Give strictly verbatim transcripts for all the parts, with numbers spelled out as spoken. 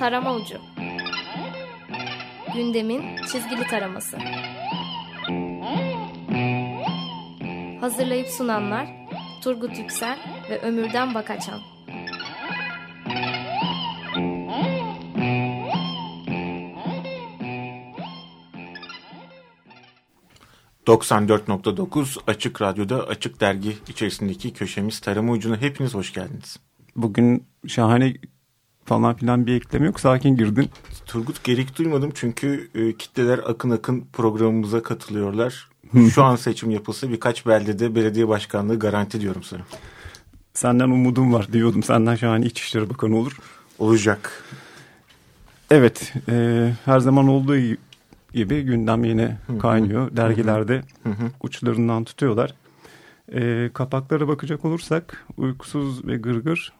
Tarama Ucu. Gündemin çizgili taraması. Hazırlayıp sunanlar Turgut Yüksel ve Ömürden Bakacan. doksan dört nokta dokuz Açık Radyo'da Açık Dergi içerisindeki köşemiz Tarama Ucu'na hepiniz hoş geldiniz. Bugün şahane falan filan bir ekleme yok. Sakin girdin. Turgut, gerek duymadım çünkü e, kitleler akın akın programımıza katılıyorlar. Şu an seçim yapılsa birkaç beldede belediye başkanlığı garanti diyorum sana. Senden umudum var diyordum. Senden şahane İçişleri Bakanı olur. Olacak. Evet. E, her zaman olduğu gibi gündem yine kaynıyor. Dergilerde uçlarından tutuyorlar. E, kapaklara bakacak olursak Uykusuz ve Gırgır,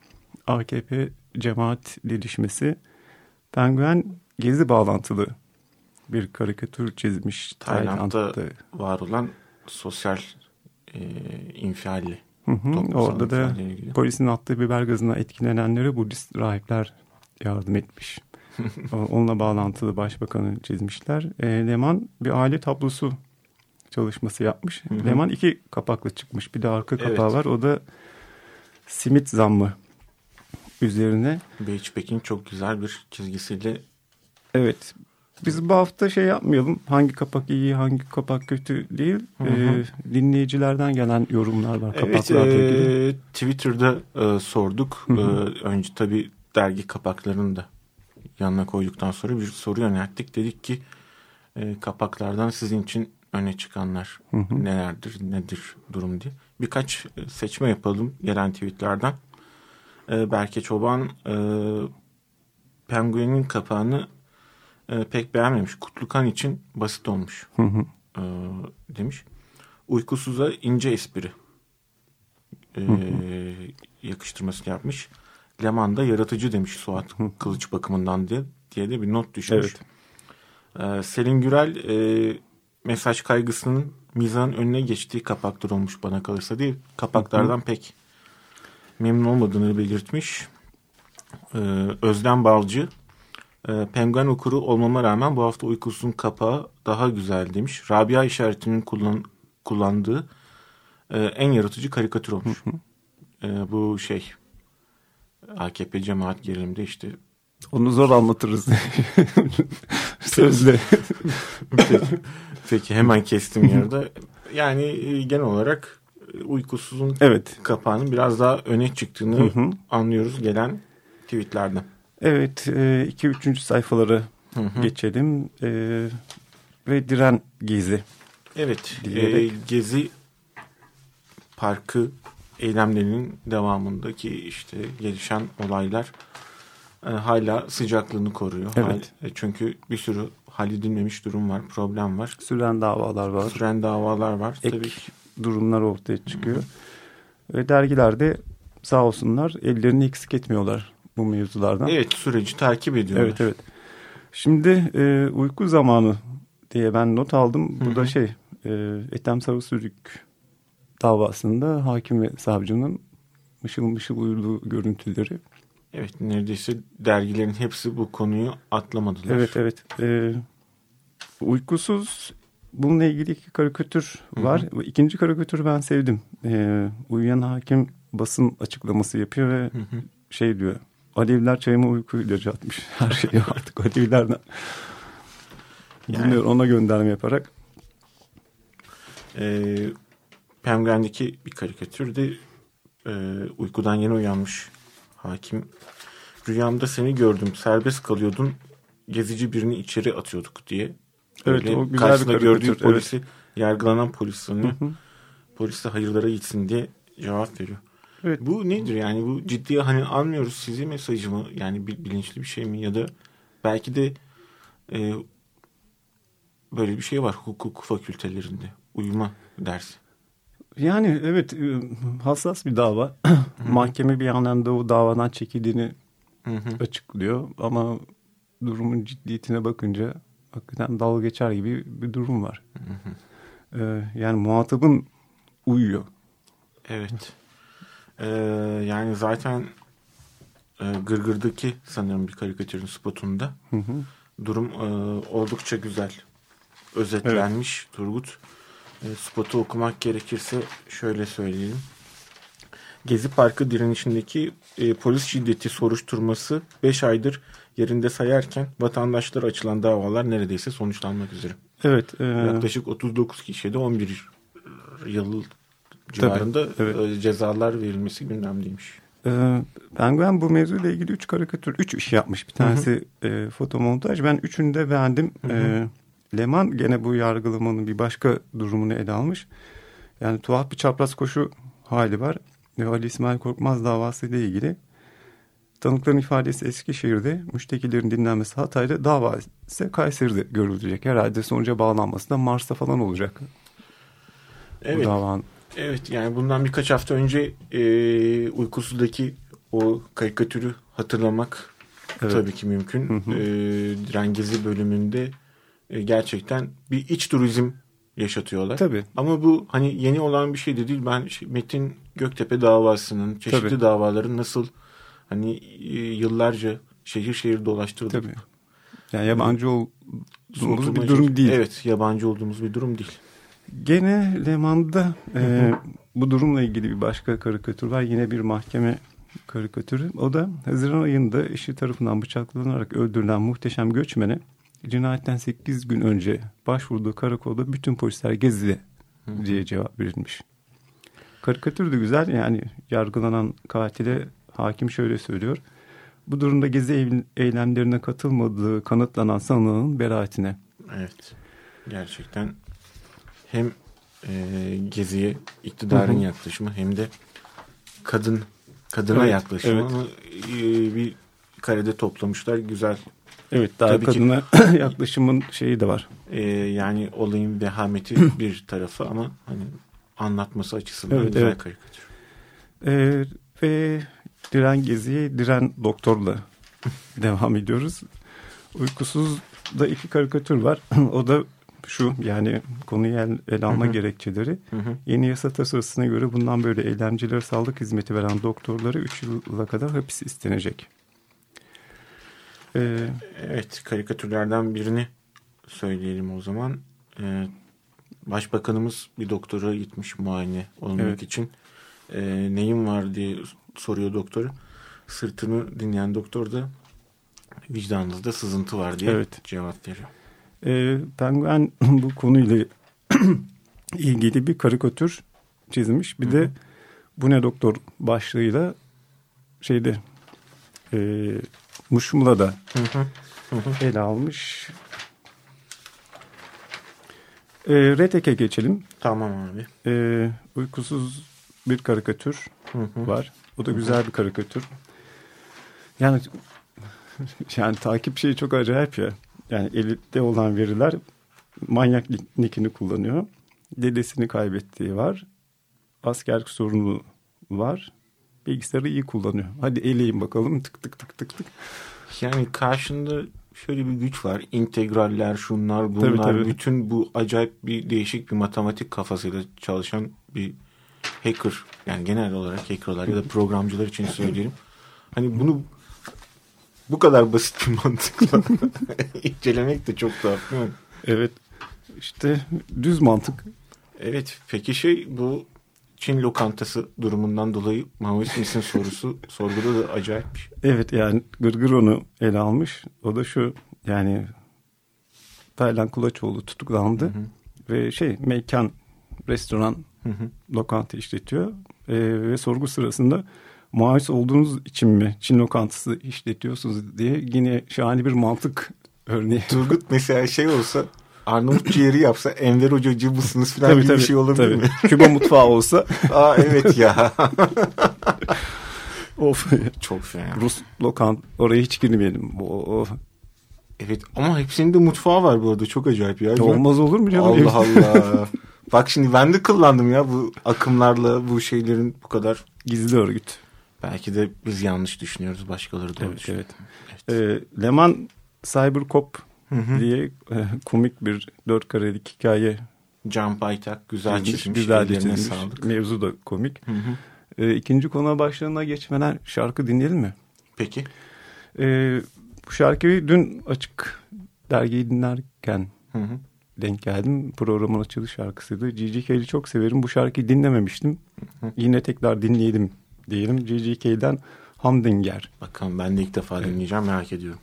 A K P cemaat didişmesi, Penguen gezi bağlantılı bir karikatür çizmiş. Tayland'da, Tayland'da var olan sosyal e, infialli. Hı hı, orada da polisin attığı biber gazına etkilenenlere Budist rahipler yardım etmiş. Onunla bağlantılı başbakanı çizmişler. E, Leman bir aile tablosu çalışması yapmış. Hı hı. Leman iki kapaklı çıkmış. Bir de arka kapağı evet. var. O da simit zammı üzerine. Beyçbek'in çok güzel bir çizgisiyle. Evet. Biz bu hafta şey yapmayalım. Hangi kapak iyi, hangi kapak kötü değil. Hı hı. E, dinleyicilerden gelen yorumlar var. Evet. E, Twitter'da e, sorduk. Hı hı. E, önce tabii dergi kapaklarını da yanına koyduktan sonra bir soru yönelttik. Dedik ki e, kapaklardan sizin için öne çıkanlar hı hı. nelerdir, nedir durum diye. Birkaç seçme yapalım gelen tweetlerden. Ee, Berke Çoban e, Penguen'in kapağını e, pek beğenmemiş. Kutlukan için basit olmuş hı hı. E, demiş. Uykusuz'a ince espri e, hı hı. yakıştırmasını yapmış. Leman'da yaratıcı demiş Suat hı. kılıç bakımından diye, diye de bir not düşmüş. Evet. E, Selin Gürel e, mesaj kaygısının mizanın önüne geçtiği kapaktır olmuş bana kalırsa değil. Kapaklardan hı hı. pek memnun olmadığını belirtmiş. Ee, Özlem Balcı e, Penguen okuru olmama rağmen bu hafta Uykusuz'un kapağı daha güzel demiş. Rabia işaretinin kullan, kullandığı e, en yaratıcı karikatür olmuş. Hı hı. E, bu şey A K P cemaat gerilimde işte. Onu zor anlatırız. Sözle. Peki, peki hemen kestim yerde. Yani genel olarak Uykusuz'un evet. kapağının biraz daha öne çıktığını hı hı. anlıyoruz gelen tweetlerden. Evet, iki üçüncü sayfaları hı hı. geçelim e, ve diren Gezi. Evet, e, Gezi Parkı eylemlerinin devamındaki işte gelişen olaylar e, hala sıcaklığını koruyor. Evet. Hal, çünkü bir sürü halledilmemiş durum var, problem var. Süren davalar var. Süren davalar var. Ek. Tabii ki durumlar ortaya çıkıyor. Ve dergilerde sağ olsunlar ellerini eksik etmiyorlar bu mevzulardan. Evet, süreci takip ediyorlar. Evet evet. Şimdi e, uyku zamanı diye ben not aldım. Bu da şey e, Ethem Sarı Sürük davasında hakim ve savcının mışıl mışıl uyuduğu görüntüleri. Evet, neredeyse dergilerin hepsi bu konuyu atlamadılar. Evet evet. E, uykusuz bununla ilgili iki karikatür var. Hı hı. İkinci karikatürü ben sevdim. Ee, uyuyan hakim basın açıklaması yapıyor ve hı hı. şey diyor. Aleviler çayıma uyku ilacı atmış. Her şeyi artık Alevilerden. Yani, bilmiyorum, ona gönderme yaparak. E, Penguen'deki bir karikatür de e, uykudan yeni uyanmış hakim. Rüyamda seni gördüm. Serbest kalıyordun. Gezici birini içeri atıyorduk diye. Evet, öyle, o güzel karşısında bir gördüğü polisi, evet. yargılanan polis sanıyor. Polis de hayırlara gitsin diye cevap veriyor. Evet. Bu nedir yani, bu ciddiye hani almıyoruz sizi mesajı mı? Yani bilinçli bir şey mi, ya da belki de e, böyle bir şey var hukuk fakültelerinde uyuma dersi. Yani evet, hassas bir dava. Mahkeme bir yandan da o davadan çekildiğini Hı-hı. açıklıyor ama durumun ciddiyetine bakınca hakikaten dalga geçer gibi bir durum var. Hı hı. Ee, yani muhatabın uyuyor. Evet. Ee, yani zaten e, Gırgır'daki sanıyorum bir karikatürün spotunda hı hı. durum e, oldukça güzel özetlenmiş. Evet. Turgut e, spotu okumak gerekirse şöyle söyleyelim. Gezi Parkı direnişindeki e, polis şiddeti soruşturması beş aydır yerinde sayarken vatandaşlara açılan davalar neredeyse sonuçlanmak üzere. Evet. E... Yaklaşık otuz dokuz kişiye de on bir yıl civarında tabii, evet. cezalar verilmesi gündemdeymiş. Ee, Penguen bu mevzuyla ilgili üç karikatür, üç iş yapmış. Bir tanesi e, fotomontaj. Ben üçünü de beğendim. E, Leman gene bu yargılamanın bir başka durumunu ele almış. Yani tuhaf bir çapraz koşu hali var. E, Ali İsmail Korkmaz davası ile ilgili. Tanıkların ifadesi Eskişehir'de, müştekilerin dinlenmesi Hatay'da, dava ise Kayseri'de görülecek. Herhalde sonuca bağlanması da Mars'ta falan olacak. Evet. Evet, yani bundan birkaç hafta önce e, Uykusuz'daki o karikatürü hatırlamak evet. tabii ki mümkün. Hı hı. E, Direngezi bölümünde e, gerçekten bir iç turizm yaşatıyorlar. Tabii. Ama bu hani yeni olan bir şey de değil. Ben şey, Metin Göktepe davasının, çeşitli tabii. davaların nasıl hani e, yıllarca şehir şehir dolaştırdık. Tabii. Yani yabancı olduğumuz bir durum değil. Evet, yabancı olduğumuz bir durum değil. Gene Leman'da e, bu durumla ilgili bir başka karikatür var. Yine bir mahkeme karikatürü. O da Haziran ayında eşi tarafından bıçaklanarak öldürülen muhteşem göçmene cinayetten sekiz gün önce başvurduğu karakolda bütün polisler gezdi diye cevap verilmiş. Karikatür de güzel. Yani yargılanan katile hakim şöyle söylüyor. Bu durumda gezi eylemlerine katılmadığı kanıtlanan sanığın beraatine. Evet. Gerçekten hem e, Gezi'ye iktidarın hı hı. yaklaşımı hem de kadın kadına evet, yaklaşımı evet. E, bir karede toplamışlar. Güzel. Evet, daha tabii kadına ki, yaklaşımın şeyi de var. E, yani olayın vehameti bir tarafı ama hani anlatması açısından evet, güzel evet. karikatür. E, ve diren Gezi'ye diren doktorla devam ediyoruz. Uykusuz da iki karikatür var. O da şu, yani konuyu el, el alma hı hı. gerekçeleri. Hı hı. Yeni yasa tasarısına göre bundan böyle eylemcilere sağlık hizmeti veren doktorlara üç yıla kadar hapis istenecek. Ee, evet, karikatürlerden birini söyleyelim o zaman. Ee, Başbakanımız bir doktora gitmiş muayene olmak evet. için. Ee, neyin var diye soruyor doktoru. Sırtını dinleyen doktor da vicdanınızda sızıntı var diye evet. cevap veriyor. E, Penguen bu konuyla ilgili bir karikatür çizmiş. Bir hı hı. de bu ne doktor başlığıyla şeyde e, Muşmula'da hı hı. Hı hı. ele almış. E, Retek'e geçelim. Tamam abi. E, uykusuz bir karikatür hı hı. var. O da güzel hı hı. bir karikatür. Yani yani takip şeyi çok acayip ya. Yani elinde olan veriler, manyak nickini kullanıyor. Dedesini kaybettiği var. Askerlik sorunu var. Bilgisayarı iyi kullanıyor. Hadi eleyin bakalım, tık tık tık tık tık. Yani karşında şöyle bir güç var. İntegraller, şunlar, bunlar. Tabii, tabii. Bütün bu acayip bir değişik bir matematik kafasıyla çalışan bir hacker. Yani genel olarak hackerlar ya da programcılar için söyleyeyim. Hani bunu... Bu kadar basit bir mantıkla incelemek de çok tuhaf değil mi? Evet. İşte düz mantık. Evet. Peki şey, bu Çin lokantası durumundan dolayı Maoist misin sorusu sorguda da acayip. Evet, yani Gırgır onu ele almış. O da şu, yani Taylan Kulaçoğlu tutuklandı. Hı hı. Ve şey, mekan, restoran, hı hı. lokanta işletiyor. Ee, ve sorgu sırasında Maoist olduğunuz için mi Çin lokantası işletiyorsunuz diye yine şahane bir mantık örneği. Turgut mesela şey olsa, Arnavut ciğeri yapsa, Enver Hoca cıbısınız falan tabii, gibi tabii, bir şey olabilir tabii. mi? Küba mutfağı olsa. Aa evet ya. Of. Çok fena. Rus lokant, oraya hiç girmeyelim. Of. Evet, ama hepsinin de mutfağı var bu arada, çok acayip ya. Olmaz olur mu canım? Allah Allah. Bak şimdi ben de kullandım ya bu akımlarla, bu şeylerin bu kadar. Gizli örgüt. Belki de biz yanlış düşünüyoruz, başkaları doğru evet, düşünüyor. Evet. Evet. E, Leman Cybercop diye e, komik bir dört karelik hikaye. Can Baytak güzel çizmiş. Güzel çizmiş. Mevzu da komik. Hı hı. E, ikinci konu başlığına geçmeden şarkı dinleyelim mi? Peki. Ee, bu şarkıyı dün Açık Dergi'yi dinlerken hı hı. denk geldim. Programın açılış şarkısıydı. C C K'yi çok severim. Bu şarkıyı dinlememiştim. Hı hı. Yine tekrar dinleyelim diyelim. C C K'den Hamdinger. Bakalım, ben de ilk defa evet. dinleyeceğim, merak ediyorum.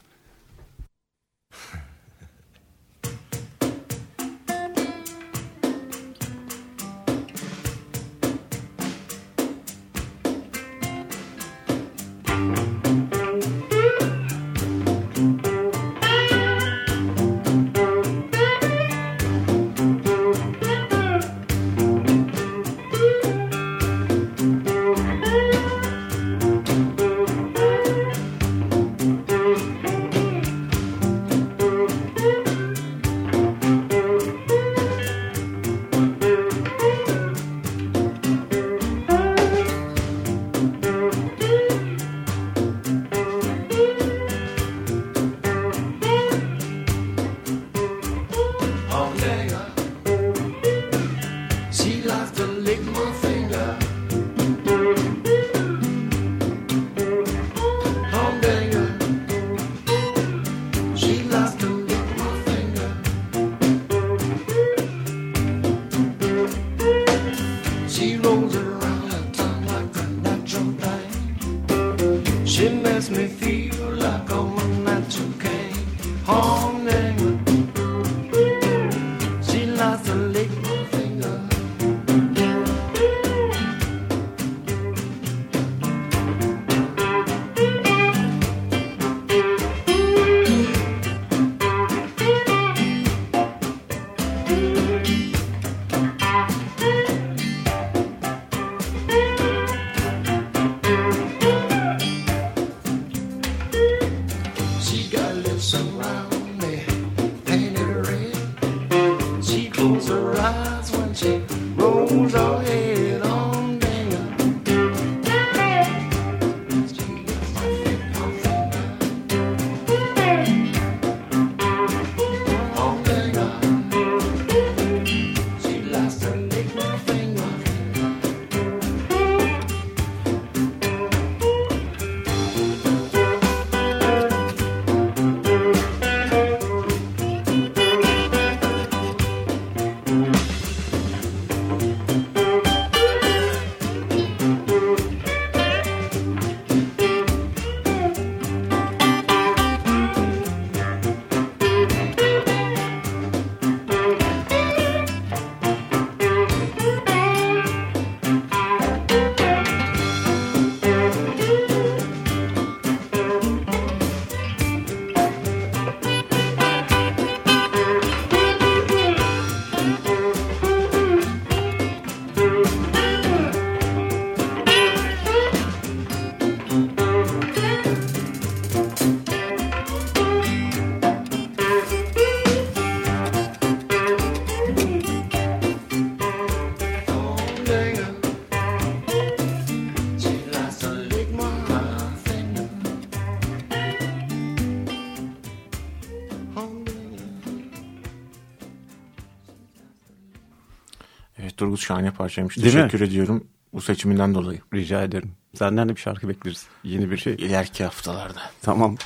Turgut, şahane parçaymış. Değil Teşekkür mi? ediyorum bu seçiminden dolayı. Rica ederim. Senden de bir şarkı bekleriz. Yeni bir şey. İleriki haftalarda. Tamam.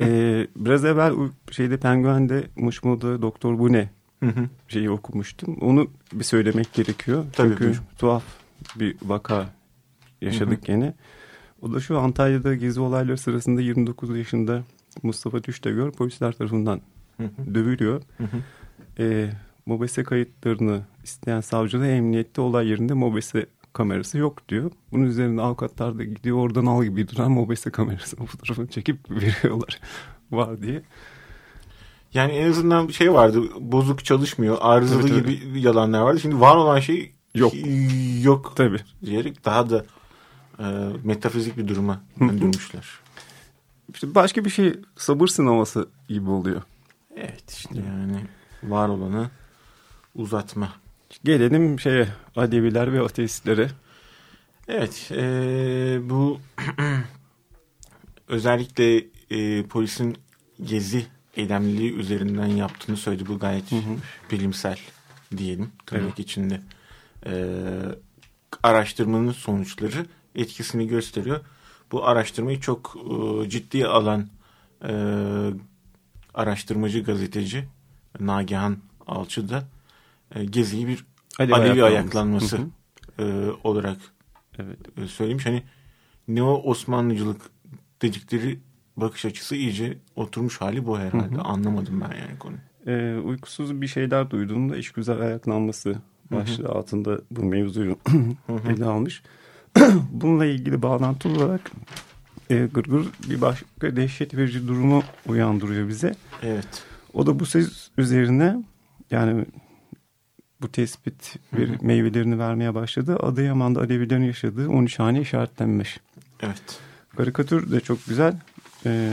ee, biraz evvel şeyde Penguen'de Muşmu'da Doktor Bu Ne şeyi okumuştum. Onu bir söylemek gerekiyor. Tabii Çünkü buyur. tuhaf bir vaka yaşadık yine. O da şu: Antalya'da gezi olayları sırasında yirmi dokuz yaşında Mustafa Düştegör polisler tarafından dövülüyor. Evet. MOBESE kayıtlarını isteyen savcı da emniyette olay yerinde MOBESE kamerası yok diyor. Bunun üzerine avukatlar da gidiyor, oradan al gibi duran MOBESE kamerası fotoğrafını çekip veriyorlar var diye. Yani en azından şey vardı, bozuk çalışmıyor, arızalı tabii, gibi tabii. yalanlar vardı. Şimdi var olan şey yok, yok tabii. diyerek daha da e, metafizik bir duruma dönmüşler. İşte başka bir şey, sabır sınaması gibi oluyor. Evet işte yani var olanı uzatma. Gelelim şeye, adeviler ve ateistlere. Evet, ee, bu özellikle e, polisin gezi eylemliliği üzerinden yaptığını söyledi. Bu gayet hı hı. bilimsel diyelim tırnak evet. içinde. E, araştırmanın sonuçları etkisini gösteriyor. bu araştırmayı çok e, ciddiye alan e, araştırmacı gazeteci Nagihan Alçı da e, Gezi'yi bir Alevi, Alevi ayaklanması, ayaklanması e, olarak evet. e, söylemiş. Hani Neo Osmanlıcılık dedikleri bakış açısı iyice oturmuş hali bu herhalde. Hı hı. Anlamadım ben yani konuyu. Ee, uykusuz bir şeyler duyduğumda işgüzar ayaklanması başlığı hı hı. altında bu mevzuyu hı hı. ele almış. Bununla ilgili bağlantılı olarak e, gırgır bir başka dehşet verici durumu uyandırıyor bize. Evet. O da bu söz üzerine, yani bu tespit hı hı. meyvelerini vermeye başladı. Adıyaman'da Alevilerin yaşadığı on üç hane işaretlenmiş. Evet. Karikatür de çok güzel. Ee,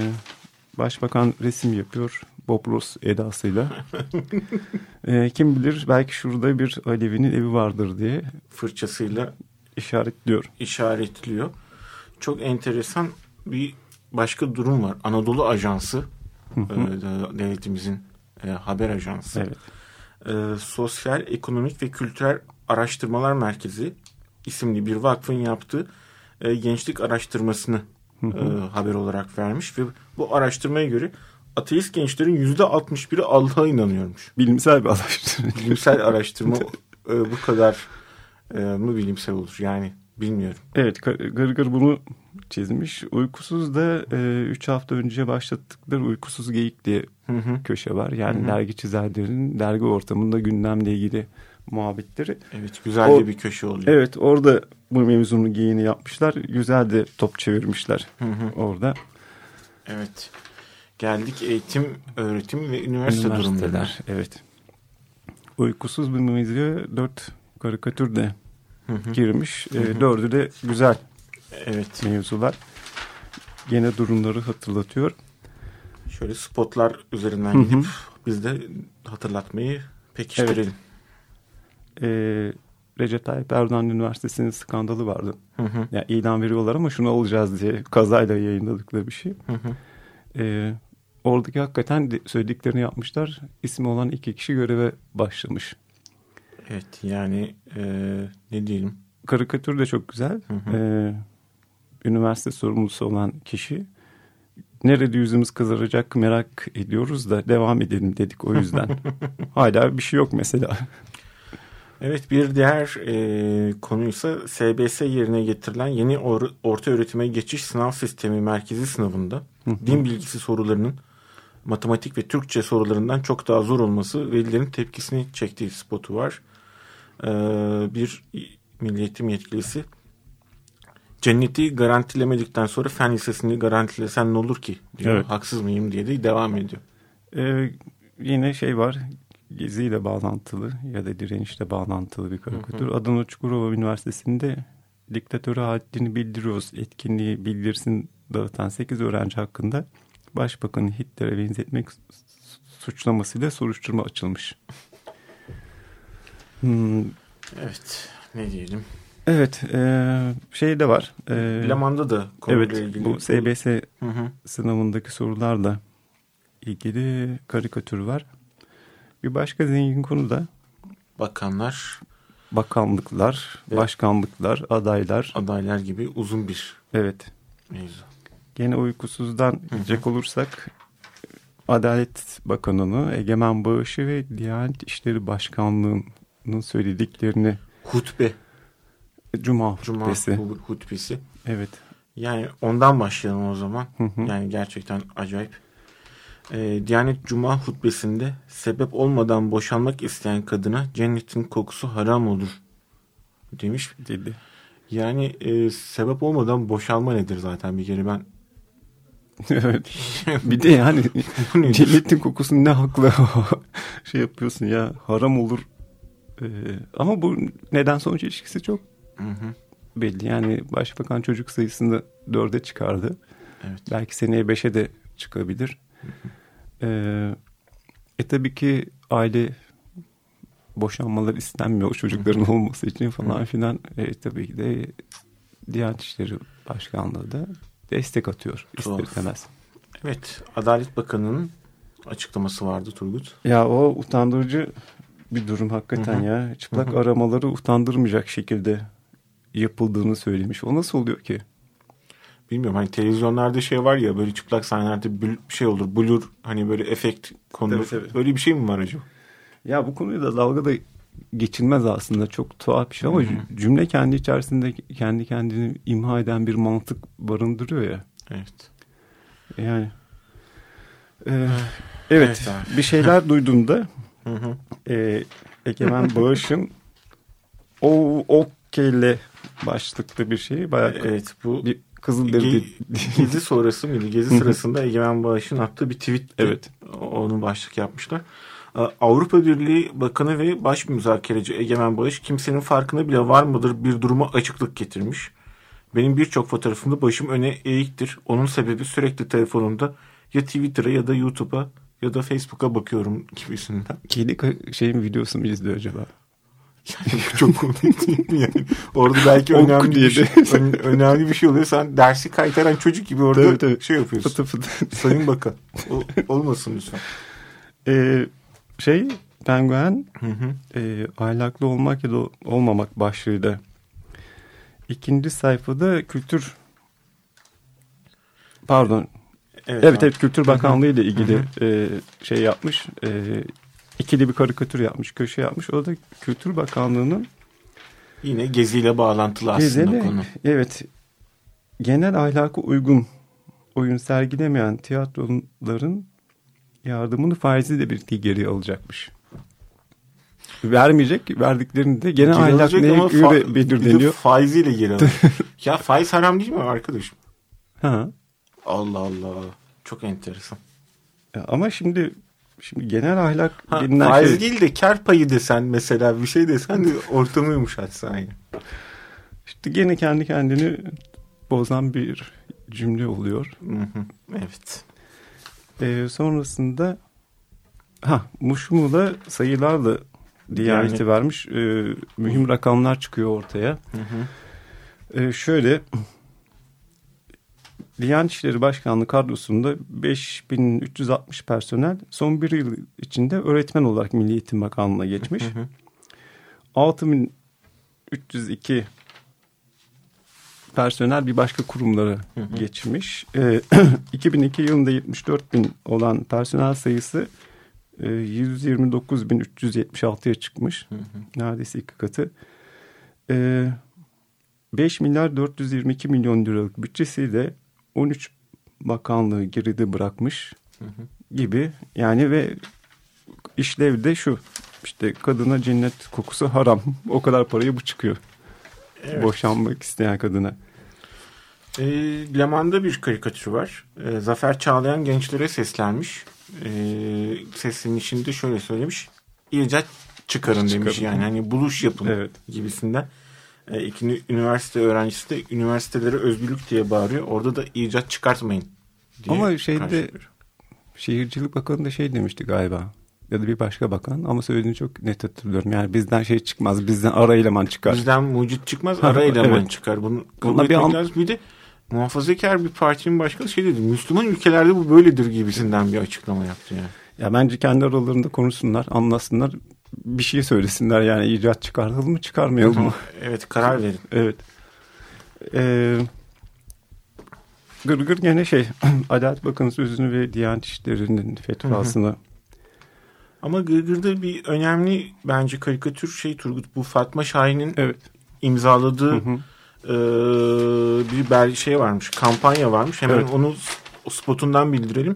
başbakan resim yapıyor Bob Ross edasıyla. ee, kim bilir belki şurada bir Alevi'nin evi vardır diye fırçasıyla işaretliyor. İşaretliyor. Çok enteresan bir başka durum var. Anadolu Ajansı, e, devletimizin e, haber ajansı. Evet. E, Sosyal, Ekonomik ve Kültürel Araştırmalar Merkezi isimli bir vakfın yaptığı e, gençlik araştırmasını e, haber olarak vermiş ve bu araştırmaya göre ateist gençlerin yüzde altmış biri Allah'a inanıyormuş. Bilimsel bir araştırma. Bilimsel araştırma e, bu kadar e, mı bilimsel olur? Yani bilmiyorum. Evet, Gırgır bunu çizmiş. Uykusuz da e, üç hafta önce başlattıkları Uykusuz Geyik diye hı hı. köşe var. Yani hı hı. dergi çizerlerin dergi ortamında gündemle ilgili muhabbetleri. Evet, güzel o, de bir köşe oluyor. Evet, orada bu mevzunun geyiğini yapmışlar. Güzel de top çevirmişler hı hı. orada. Evet. Geldik eğitim, öğretim ve üniversite durumlarına. Evet. Uykusuz bir mevzuya dört karikatür de hı hı. girmiş. Hı hı. E, dördü de güzel evet. mevzular. Gene durumları hatırlatıyor. Şöyle spotlar üzerinden hı hı. gidip biz de hatırlatmayı pekiştirelim. Evet. E, Recep Tayyip Erdoğan Üniversitesi'nin skandalı vardı. Hı hı. Yani ilan veriyorlar ama şunu alacağız diye kazayla yayınladıkları bir şey. Hı hı. Ee, oradaki hakikaten söylediklerini yapmışlar. İsmi olan iki kişi göreve başlamış. Evet, yani e, ne diyelim? Karikatür de çok güzel. Hı hı. Ee, üniversite sorumlusu olan kişi, nerede yüzümüz kızaracak merak ediyoruz da devam edelim dedik o yüzden. Hala bir şey yok mesela. Evet, bir diğer e, konuysa S B S yerine getirilen yeni or- orta öğretime geçiş sınav sistemi merkezi sınavında din bilgisi sorularının matematik ve Türkçe sorularından çok daha zor olması velilerin tepkisini çektiği spotu var. Ee, bir Milli Eğitim yetkilisi cenneti garantilemedikten sonra fen lisesini garantilesen ne olur ki diyor. Evet. Haksız mıyım diye de devam ediyor. Ee, yine şey var, Gezi'yle bağlantılı ya da direnişle bağlantılı bir karikatür. Adana Çukurova Üniversitesi'nde diktatöre haddini bildiriyoruz etkinliği bildirsin dağıtan sekiz öğrenci hakkında başbakanı Hitler'e benzetmek suçlamasıyla soruşturma açılmış. Hmm. Evet, ne diyelim? Evet, e, şey de var. E, Leman'da da konuyla evet, ilgili. Bu S B S hı hı. sınavındaki sorularla ilgili karikatür var. Bir başka zengin konu da bakanlar, bakanlıklar, evet. başkanlıklar, adaylar. Adaylar gibi uzun bir. Evet. Mevzu. Gene uykusuzdan gidecek olursak Adalet Bakanı'nı, Egemen Bağışı ve Diyanet İşleri Başkanlığı'nın söylediklerini hutbe. Cuma, Cuma hutbesi. hutbesi. Evet. Yani ondan başlayalım o zaman. Hı hı. Yani gerçekten acayip. Ee, Diyanet Cuma hutbesinde sebep olmadan boşanmak isteyen kadına cennetin kokusu haram olur demiş. Dedi. Yani e, sebep olmadan boşalma nedir zaten bir kere ben. Evet. Bir de yani cennetin kokusunu ne hakla şey yapıyorsun ya, haram olur. Ee, ama bu neden sonuç ilişkisi çok hı hı. belli. Yani başbakan çocuk sayısını dörde çıkardı. Evet. Belki seneye beşe de çıkabilir. Hı hı. Ee, e tabii ki aile boşanmalar istenmiyor çocukların olması için falan filan. E, tabii ki de Diyanet İşleri Başkanlığı da destek atıyor ister istemez. Evet, Adalet Bakanı'nın açıklaması vardı Turgut. Ya o utandırıcı bir durum hakikaten Hı-hı. ya. Çıplak Hı-hı. aramaları utandırmayacak şekilde yapıldığını söylemiş. O nasıl oluyor ki? bilmiyorum hani televizyonlarda şey var ya böyle çıplak sahnelerde bir şey olur, blur hani böyle efekt konusu. Tabii, tabii. Öyle bir şey mi var acaba? Ya bu konuyu da dalga da geçilmez aslında, çok tuhaf bir şey ama Hı-hı. cümle kendi içerisinde kendi kendini imha eden bir mantık barındırıyor ya. Evet. Yani e, evet, evet bir şeyler duyduğumda e, Egemen Bağış'ın o okkeyle başlıklı bir şey bayağı evet, bu bir Kızılderili Ge- gezi sonrası mıydı? Gezi sırasında Egemen Bağış'ın attığı bir tweet. Evet. Onu başlık yapmışlar. Avrupa Birliği Bakanı ve baş müzakereci Egemen Bağış kimsenin farkına bile varmadır bir duruma açıklık getirmiş. Benim birçok fotoğrafımda başım öne eğiktir. Onun sebebi sürekli telefonumda ya Twitter'a ya da YouTube'a ya da Facebook'a bakıyorum gibisinden. Kendi şeyin videosunu mu izliyor acaba? Yani çok komik değil mi yani? Orada belki önemli bir, şey, önemli bir şey oluyor. Sen dersi kaytaran çocuk gibi orada tabii, tabii. şey yapıyorsun. Fıtı fıtı. Sayın Bakan. O, olmasın lütfen. Ee, şey Penguen e, ahlaklı olmak ya da olmamak başlığıyla. İkinci sayfada kültür pardon. Evet, evet, evet Kültür Bakanlığı ile ilgili e, şey yapmış. E, İkili bir karikatür yapmış, köşe yapmış. O da Kültür Bakanlığı'nın... Yine geziyle bağlantılı aslında gezeli, konu. Evet. Genel ahlaka uygun oyun sergilemeyen tiyatroların yardımını faiziyle birlikte geri alacakmış. Vermeyecek, verdiklerini de genel ahlak neye göre belirleniyor? Faiziyle geri alacak. Ya faiz haram değil mi arkadaşım? Ha. Allah Allah. Çok enteresan. Ya ama şimdi... Şimdi genel ahlak... Ha, faiz şey... değil de kar payı desen mesela bir şey desen de ortamı yumuşatsan. İşte gene kendi kendini bozan bir cümle oluyor. Hı hı, evet. Ee, sonrasında ha Muşmula sayılarla Diyanet'i yani... vermiş. Ee, mühim rakamlar çıkıyor ortaya. Hı hı. Ee, şöyle... Diyanet İşleri Başkanlığı kadrosunda beş bin üç yüz altmış personel son bir yıl içinde öğretmen olarak Milli Eğitim Bakanlığı'na geçmiş. altı bin üç yüz iki personel bir başka kurumlara hı hı. geçmiş. E, iki bin iki yılında yetmiş dört bin olan personel sayısı e, yüz yirmi dokuz bin üç yüz yetmiş altıya çıkmış. Hı hı. Neredeyse iki katı. E, beş milyar dört yüz yirmi iki milyon liralık bütçesiyle on üç bakanlığı geride bırakmış hı hı. gibi yani ve işlevde şu işte kadına cennet kokusu haram, o kadar paraya bu çıkıyor evet. boşanmak isteyen kadına. E, Leman'da bir karikatür var. E, Zafer Çağlayan gençlere seslenmiş. E, seslenişinde şöyle söylemiş: İcat çıkarın, çıkarın demiş yani hani buluş yapın evet. gibisinden. İkinci üniversite öğrencisi de üniversitelere özgürlük diye bağırıyor. Orada da icat çıkartmayın diye. Ama şeyde Şehircilik Bakanı da şey demişti galiba. Ya da bir başka bakan ama söylediğini çok net hatırlıyorum. Yani bizden şey çıkmaz. Bizden ara eleman çıkar. Bizden mucit çıkmaz. Ara eleman evet. çıkar. Bunu kabul etmek bir lazım. Bir de muhafazakar bir partinin başkanı şey dedi. Müslüman ülkelerde bu böyledir gibisinden bir açıklama yaptı yani. Ya bence kendi aralarında konuşsunlar, anlasınlar. Bir şey söylesinler yani icat çıkartalım mı çıkarmayalım mı? Evet, karar verin. Evet. Ee, gırgır gene şey Adalet Bakanı sözünü ve Diyanet İşleri'nin fetvasını. Hı hı. Ama Gırgır'da bir önemli bence karikatür şey Turgut, bu Fatma Şahin'in evet. imzaladığı hı hı. E, bir bel şey varmış, kampanya varmış. Hemen evet. onu spotundan bildirelim.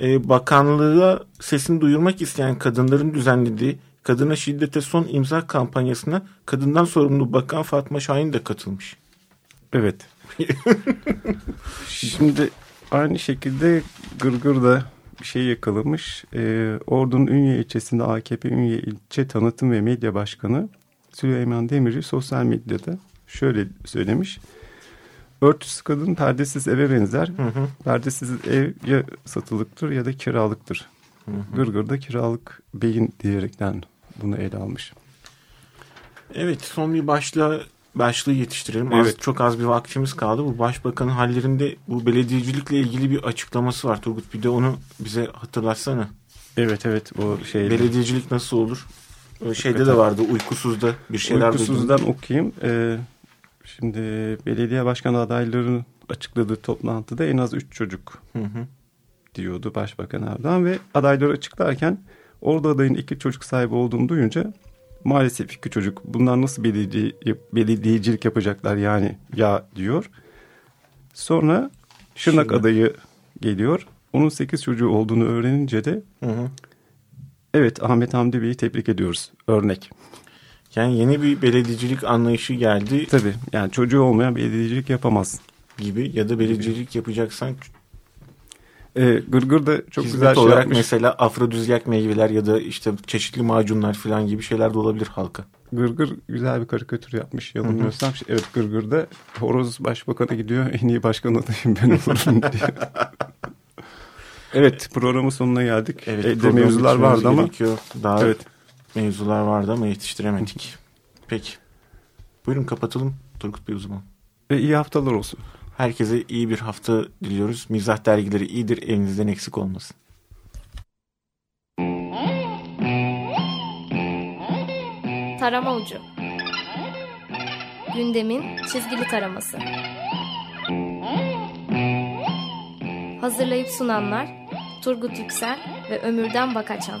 E, bakanlığa sesini duyurmak isteyen kadınların düzenlediği Kadına Şiddete Son imza kampanyasına kadından sorumlu Bakan Fatma Şahin de katılmış. Evet. Şimdi aynı şekilde Gırgır da bir şey yakalamış. E, Ordu'nun Ünye ilçesinde A K P Ünye ilçe tanıtım ve medya başkanı Süleyman Demirci sosyal medyada şöyle söylemiş: örtüsü kadın perdesiz eve benzer. Hı hı. Perdesiz ev ya satılıktır ya da kiralıktır. Hı hı. Gırgır'da kiralık beyin diyerekten bunu ele almış. Evet, son bir başla, başlığı yetiştirelim. Evet. Az, çok az bir vaktimiz kaldı. Bu başbakanın hallerinde bu belediyecilikle ilgili bir açıklaması var Turgut. Bir de onu bize hatırlatsana. Evet evet. O şeyle... Belediyecilik nasıl olur? O şeyde evet, de vardı. Uykusuz'da bir şeyler. Uykusuz'dan duydum. Okuyayım. Evet. Şimdi belediye başkanı adaylarının açıkladığı toplantıda en az üç çocuk hı hı. diyordu Başbakan Erdoğan ve adayları açıklarken orada adayın iki çocuk sahibi olduğunu duyunca maalesef iki çocuk bunlar nasıl belediye, belediyecilik yapacaklar yani ya diyor. Sonra Şırnak Şırnak. adayı geliyor. Onun sekiz çocuğu olduğunu öğrenince de hı hı. evet Ahmet Hamdi Bey'i tebrik ediyoruz. Örnek. Yani yeni bir belediyecilik anlayışı geldi. Tabii yani çocuğu olmayan belediyecilik yapamaz. Gibi ya da belediyecilik gibi. Yapacaksan. Ee, Gırgır da çok hizmet güzel şey olarak yapmış. Mesela afrodüzyak meyveler ya da işte çeşitli macunlar falan gibi şeyler de olabilir halka. Gırgır güzel bir karikatür yapmış. Yanılmıyorsam şey, evet Gırgır da horoz başbakana gidiyor. En iyi başkan adayım ben olurum diye. Evet programın sonuna geldik. Evet, Evde mevzular vardı ama. Daha evet. Mevzular vardı ama yetiştiremedik. Peki. Buyurun kapatalım Turgut Bey uzman. Ve iyi haftalar olsun. Herkese iyi bir hafta diliyoruz. Mizah dergileri iyidir, evinizden eksik olmasın. Tarama Ucu. Gündemin çizgili taraması. Hazırlayıp sunanlar Turgut Yüksel ve Ömürden Bakacan.